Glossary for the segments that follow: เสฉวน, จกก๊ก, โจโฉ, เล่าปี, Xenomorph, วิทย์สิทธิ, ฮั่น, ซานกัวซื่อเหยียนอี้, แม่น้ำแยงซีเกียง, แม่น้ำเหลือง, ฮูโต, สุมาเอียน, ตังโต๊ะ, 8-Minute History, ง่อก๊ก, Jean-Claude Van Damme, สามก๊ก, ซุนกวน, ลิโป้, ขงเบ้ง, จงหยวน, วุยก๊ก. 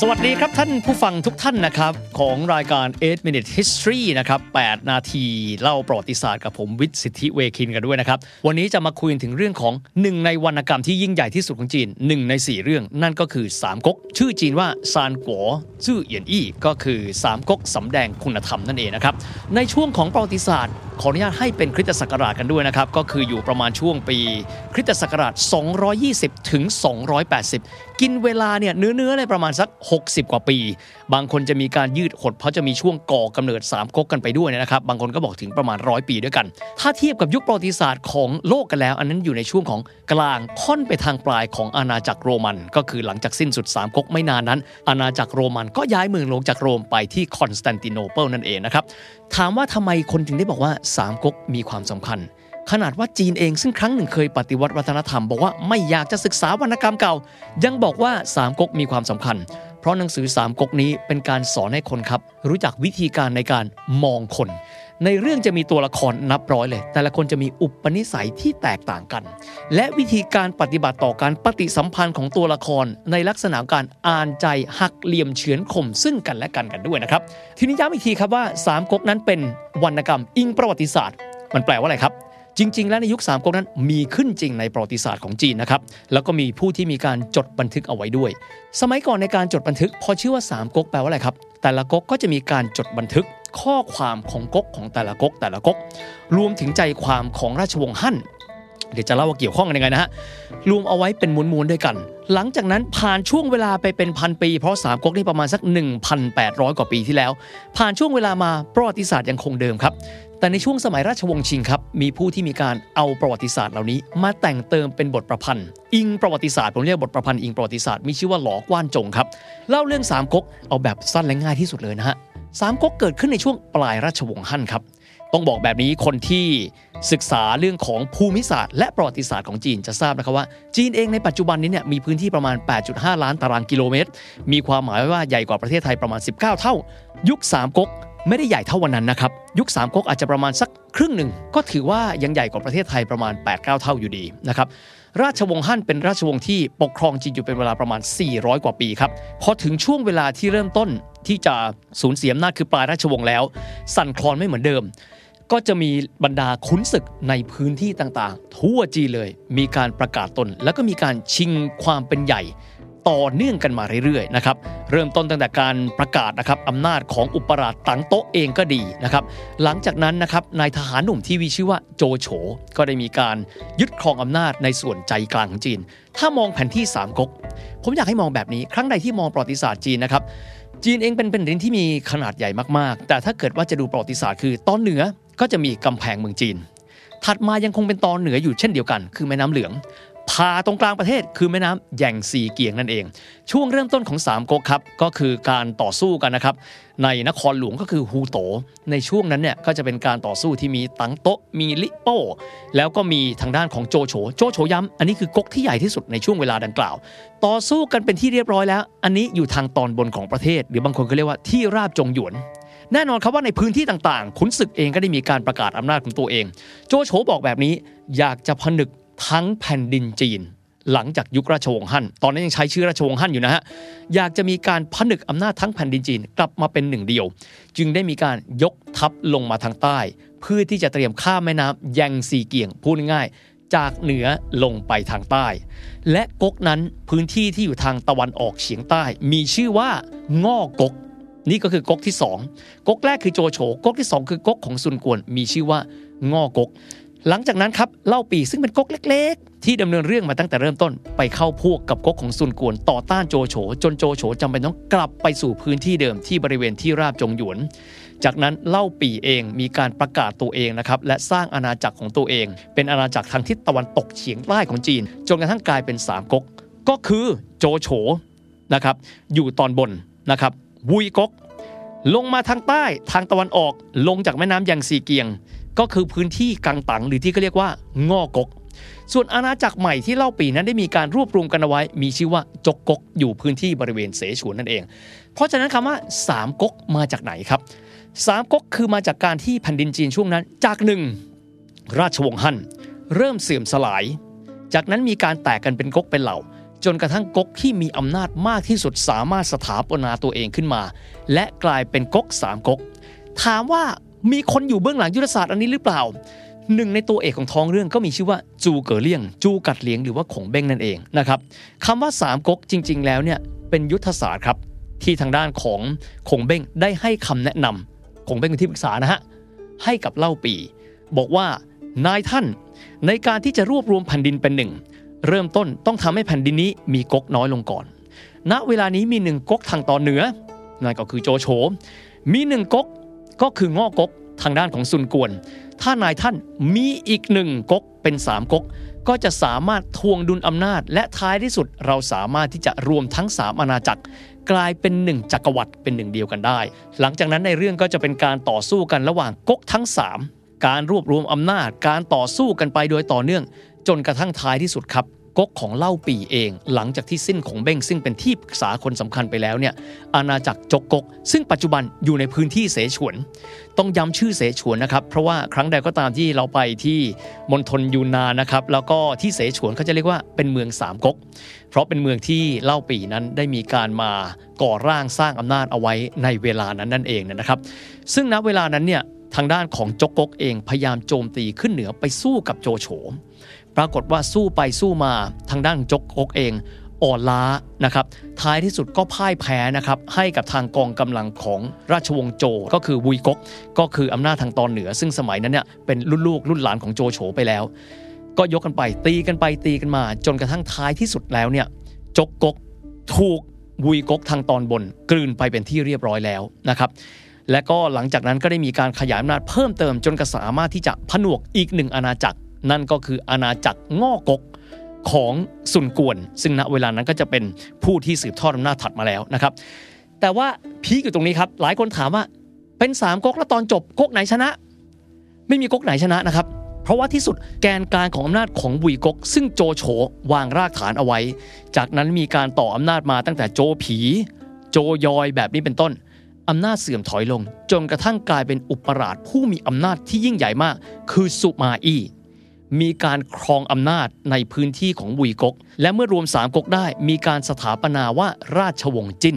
สวัสดีครับท่านผู้ฟังทุกท่านนะครับของรายการ 8-Minute History นะครับ8นาทีเล่าประวัติศาสตร์กับผมวิทย์สิทธิเวคินกันด้วยนะครับวันนี้จะมาคุยถึงเรื่องของหนึ่งในวรรณกรรมที่ยิ่งใหญ่ที่สุดของจีน1ใน4เรื่องนั่นก็คือสามก๊กชื่อจีนว่าซานกัวซื่อเหยียนอี้ก็คือสามก๊กสำแดงคุณธรรมนั่นเองนะครับในช่วงของประวัติศาสตร์ขออนุญาตให้เป็นคริสตศักราชกันด้วยนะครับก็คืออยู่ประมาณช่วงปีคริสตศักราช220ถึง280กินเวลาเนี่ยเนื้อๆเลยประมาณสัก60กว่าปีบางคนจะมีการยืดหดเพราะจะมีช่วงก่อกำเนิด3ก๊กกันไปด้วยนะครับบางคนก็บอกถึงประมาณ100ปีด้วยกันถ้าเทียบกับยุคประวัติศาสตร์ของโลกกันแล้วอันนั้นอยู่ในช่วงของกลางค่อนไปทางปลายของอาณาจักรโรมันก็คือหลังจากสิ้นสุด3ก๊กไม่นานนั้นอาณาจักรโรมันก็ย้ายเมืองลงจากโรมไปที่คอนสแตนติโนเปิลนั่นเองนะครับถามว่าทำไมคนถึงได้บอกว่าสามก๊กมีความสำคัญขนาดว่าจีนเองซึ่งครั้งหนึ่งเคยปฏิวัติวัฒนธรรมบอกว่าไม่อยากจะศึกษาวรรณกรรมเก่ายังบอกว่าสามก๊กมีความสำคัญเพราะหนังสือสามก๊กนี้เป็นการสอนให้คนครับรู้จักวิธีการในการมองคนในเรื่องจะมีตัวละครนับร้อยเลยแต่ละคนจะมีอุปนิสัยที่แตกต่างกันและวิธีการปฏิบัติต่อการปฏิสัมพันธ์ของตัวละครในลักษณะการอ่านใจหักเหลี่ยมเฉือนข่มซึ่งกันและกันด้วยนะครับทีนี้ย้ำอีกทีครับว่าสามก๊กนั้นเป็นวรรณกรรมอิงประวัติศาสตร์มันแปลว่าอะไรครับจริงๆแล้วในยุคสามก๊กนั้นมีขึ้นจริงในประวัติศาสตร์ของจีนนะครับแล้วก็มีผู้ที่มีการจดบันทึกเอาไว้ด้วยสมัยก่อนในการจดบันทึกพอชื่อว่าสามก๊กแปลว่าอะไรครับแต่ละก๊กก็จะมีการจดบันทึกข้อความของก๊กของแต่ละก๊กรวมถึงใจความของราชวงศ์ฮั่นเดี๋ยวจะเล่าว่าเกี่ยวข้องกันยังไงนะฮะรวมเอาไว้เป็นม้วนๆด้วยกันหลังจากนั้นผ่านช่วงเวลาไปเป็นพันปีเพราะสามก๊กนี่ประมาณสัก 1,800 กว่าปีที่แล้วผ่านช่วงเวลามาประวัติศาสตร์ยังคงเดิมครับแต่ในช่วงสมัยราชวงศ์ชิงครับมีผู้ที่มีการเอาประวัติศาสตร์เหล่านี้มาแต่งเติมเป็นบทประพันธ์อิงประวัติศาสตร์ผมเรียกบทประพันธ์อิงประวัติศาสตร์มีชื่อว่าหลอกว้านจงครับเล่าเรื่องสามก๊กเอาแบบสั้นและง่ายที่สุดเลยนะฮะสามก๊กเกิดขึ้นในช่วงปลายราชวงศ์ฮั่นครับต้องบอกแบบนี้คนที่ศึกษาเรื่องของภูมิศาสตร์และประวัติศาสตร์ของจีนจะทราบนะครับว่าจีนเองในปัจจุบันนี้เนี่ยมีพื้นที่ประมาณ 8.5 ล้านตารางกิโลเมตรมีความหมายว่าใหญ่กว่าประเทศไทยประมาณ19เท่ายุคสามก๊กไม่ได้ใหญ่เท่าวันนั้นนะครับยุคสามก๊กอาจจะประมาณสักครึ่งหนึ่งก็ถือว่ายังใหญ่กว่าประเทศไทยประมาณ 8-9 เท่าอยู่ดีนะครับราชวงศ์ฮั่นเป็นราชวงศ์ที่ปกครองจีนอยู่เป็นเวลาประมาณ400กว่าปีครับพอถึงช่วงเวลาที่เริ่มต้นที่จะสูญเสียอำนาจคือปลายราชวงศ์แล้วสั่นคลอนไม่เหมือนเดิมก็จะมีบรรดาขุนศึกในพื้นที่ต่างๆทั่วจีนเลยมีการประกาศตนแล้วก็มีการชิงความเป็นใหญ่ต่อเนื่องกันมาเรื่อยๆนะครับเริ่มต้นตั้งแต่การประกาศนะครับอำนาจของอุปราชตังโต๊ะเองก็ดีนะครับหลังจากนั้นนะครับนายทหารหนุ่มที่มีชื่อว่าโจโฉก็ได้มีการยึดครองอำนาจในส่วนใจกลางของจีนถ้ามองแผนที่สามก๊กผมอยากให้มองแบบนี้ครั้งใดที่มองประวัติศาสตร์จีนนะครับจีนเองเป็นแผ่นดินที่มีขนาดใหญ่มากๆแต่ถ้าเกิดว่าจะดูประวัติศาสตร์คือตอนเหนือก็จะมีกำแพงเมืองจีนถัดมายังคงเป็นตอนเหนืออยู่เช่นเดียวกันคือแม่น้ำเหลืองพาตรงกลางประเทศคือแม่น้ำแยงซีเกียงนั่นเองช่วงเริ่มต้นของสามก๊กครับก็คือการต่อสู้กันนะครับในนครหลวงก็คือฮูโตในช่วงนั้นเนี่ยก็จะเป็นการต่อสู้ที่มีตังโต๊ะมีลิโป้แล้วก็มีทางด้านของโจโฉย้ำอันนี้คือก๊กที่ใหญ่ที่สุดในช่วงเวลาดังกล่าวต่อสู้กันเป็นที่เรียบร้อยแล้วอันนี้อยู่ทางตอนบนของประเทศหรือบางคนก็เรียกว่าที่ราบจงหยวนแน่นอนครับว่าในพื้นที่ต่างๆขุนศึกเองก็ได้มีการประกาศอำนาจของตัวเองโจโฉบอกแบบนี้อยากจะผนึกทั้งแผ่นดินจีนหลังจากยุคราชวงศ์ฮั่นตอนนั้นยังใช้ชื่อราชวงศ์ฮั่นอยู่นะฮะอยากจะมีการผนึกอำนาจทั้งแผ่นดินจีนกลับมาเป็นหนึ่งเดียวจึงได้มีการยกทัพลงมาทางใต้เพื่อที่จะเตรียมข้ามแม่น้ำแยงซีเกียงพูดง่ายจากเหนือลงไปทางใต้และก๊กนั้นพื้นที่ที่อยู่ทางตะวันออกเฉียงใต้มีชื่อว่าง่อก๊กนี่ก็คือก๊กที่2ก๊กแรกคือโจโฉก๊กที่2คือก๊กของซุนกวนมีชื่อว่าง่อก๊กหลังจากนั้นครับเล่าปีซึ่งเป็นก๊กเล็กๆที่ดำเนินเรื่องมาตั้งแต่เริ่มต้นไปเข้าพวกกับก๊กของซุนกวนต่อต้านโจโฉจนโจโฉจำเป็นต้องกลับไปสู่พื้นที่เดิมที่บริเวณที่ราบจงหยวนจากนั้นเล่าปีเองมีการประกาศตัวเองนะครับและสร้างอาณาจักรของตัวเองเป็นอาณาจักรทางทิศตะวันตกเฉียงใต้ของจีนจนกระทั่งกลายเป็นสามก๊กก็คือโจโฉนะครับอยู่ตอนบนนะครับวุยก๊กลงมาทางใต้ทางตะวันออกลงจากแม่น้ำแยงซีเกียงก็คือพื้นที่กังตังหรือที่ก็เรียกว่าง่อกก ส่วนอาณาจักรใหม่ที่เล่าปีนั้นได้มีการรวบรวมกันเอาไว้มีชื่อว่าจกก๊กอยู่พื้นที่บริเวณเสฉวนนั่นเองเพราะฉะนั้นคำว่าสามก๊กมาจากไหนครับสามก๊กคือมาจากการที่แผ่นดินจีนช่วงนั้นจากหนึ่งราชวงศ์ฮั่นเริ่มเสื่อมสลายจากนั้นมีการแตกกันเป็นก๊กเป็นเหล่าจนกระทั่งก๊กที่มีอำนาจมากที่สุดสามารถสถาปนาตัวเองขึ้นมาและกลายเป็นก๊กสามก๊กถามว่ามีคนอยู่เบื้องหลังยุทธศาสตร์อันนี้หรือเปล่าหนึ่งในตัวเอกของท้องเรื่องก็มีชื่อว่าจูเก๋อเลี่ยงจูกัดเลี้ยงหรือว่าขงเบ้งนั่นเองนะครับคำว่าสามก๊กจริงๆแล้วเนี่ยเป็นยุทธศาสตร์ครับที่ทางด้านของขงเบ้งได้ให้คำแนะนำขงเบ้งเป็นที่ปรึกษานะฮะให้กับเล่าปีบอกว่านายท่านในการที่จะรวบรวมแผ่นดินเป็นหนึ่งเริ่มต้นต้องทำให้แผ่นดินนี้มีก๊กน้อยลงก่อนณเวลานี้มี1ก๊กทางตอนเหนือนั่นก็คือโจโฉมี1ก๊กก็คือง้อก๊กทางด้านของซุนกวนถ้านายท่านมีอีก1ก๊กเป็น3ก๊กก็จะสามารถทวงดุลอำนาจและท้ายที่สุดเราสามารถที่จะรวมทั้ง3อาณาจักรกลายเป็น1จักรวรรดิเป็น1เดียวกันได้หลังจากนั้นในเรื่องก็จะเป็นการต่อสู้กันระหว่างก๊กทั้ง3การรวบรวมอำนาจการต่อสู้กันไปโดยต่อเนื่องจนกระทั่งท้ายที่สุดครับก๊กของเล่าปี่เองหลังจากที่สิ้นขงเบ้งซึ่งเป็นที่ปรึกษาคนสำคัญไปแล้วเนี่ยอาณาจักรจกก๊กซึ่งปัจจุบันอยู่ในพื้นที่เสฉวนต้องย้ำชื่อเสฉวนนะครับเพราะว่าครั้งใดก็ตามที่เราไปที่มณฑลยูนนานนะครับแล้วก็ที่เสฉวนเขาจะเรียกว่าเป็นเมืองสามก๊กเพราะเป็นเมืองที่เล่าปี่นั้นได้มีการมาก่อร่างสร้างอำนาจเอาไว้ในเวลานั้นนั่นเองนะครับซึ่งณเวลานั้นเนี่ยทางด้านของจกก๊กเองพยายามโจมตีขึ้นเหนือไปสู้กับโจโฉปรากฏว่าสู้ไปสู้มาทางด้านจกก๊กเองอ่อนล้านะครับท้ายที่สุดก็พ่ายแพ้นะครับให้กับทางกองกำลังของราชวงศ์โจก็คือวุยก๊กก็คืออำนาจทางตอนเหนือซึ่งสมัยนั้นเนี่ยเป็นรุ่นลูกรุ่นหลานของโจโฉไปแล้วก็ยกกันไปตีกันไปตีกันมาจนกระทั่งท้ายที่สุดแล้วเนี่ยจกก๊กถูกวุยก๊กทางตอนบนกลืนไปเป็นที่เรียบร้อยแล้วนะครับและก็หลังจากนั้นก็ได้มีการขยายอำนาจเพิ่มเติมจนกระสามารถที่จะผนวกอีกหนึ่งอาณาจักรนั่นก็คืออาณาจักรง้อกกของซุนกวนซึ่งณเวลานั้นก็จะเป็นผู้ที่สืบทอดอำนาจถัดมาแล้วนะครับแต่ว่าพีคอยู่ตรงนี้ครับหลายคนถามว่าเป็น3ก๊กแล้วตอนจบก๊กไหนชนะไม่มีก๊กไหนชนะนะครับเพราะว่าที่สุดแกนกลางของอำนาจของวุยก๊กซึ่งโจโฉวางรากฐานเอาไว้จากนั้นมีการต่ออำนาจมาตั้งแต่โจผีโจยอยแบบนี้เป็นต้นอำนาจเสื่อมถอยลงจนกระทั่งกลายเป็นอุปราชผู้มีอำนาจที่ยิ่งใหญ่มากคือสุมาอี้มีการครองอำนาจในพื้นที่ของวุยก๊กและเมื่อรวม3ก๊กได้มีการสถาปนาว่าราชวงศ์จิ้น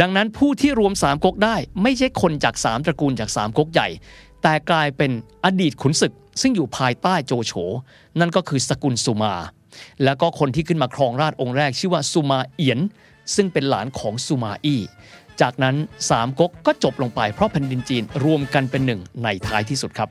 ดังนั้นผู้ที่รวม3ก๊กได้ไม่ใช่คนจาก3ตระกูลจาก3ก๊กใหญ่แต่กลายเป็นอดีตขุนศึกซึ่งอยู่ภายใต้โจโฉนั่นก็คือสกุลสุมาแล้วก็คนที่ขึ้นมาครองราชองค์แรกชื่อว่าสุมาเอียนซึ่งเป็นหลานของสุมาอี้จากนั้น3ก๊กก็จบลงไปเพราะแผ่นดินจีนรวมกันเป็นหนึ่งในท้ายที่สุดครับ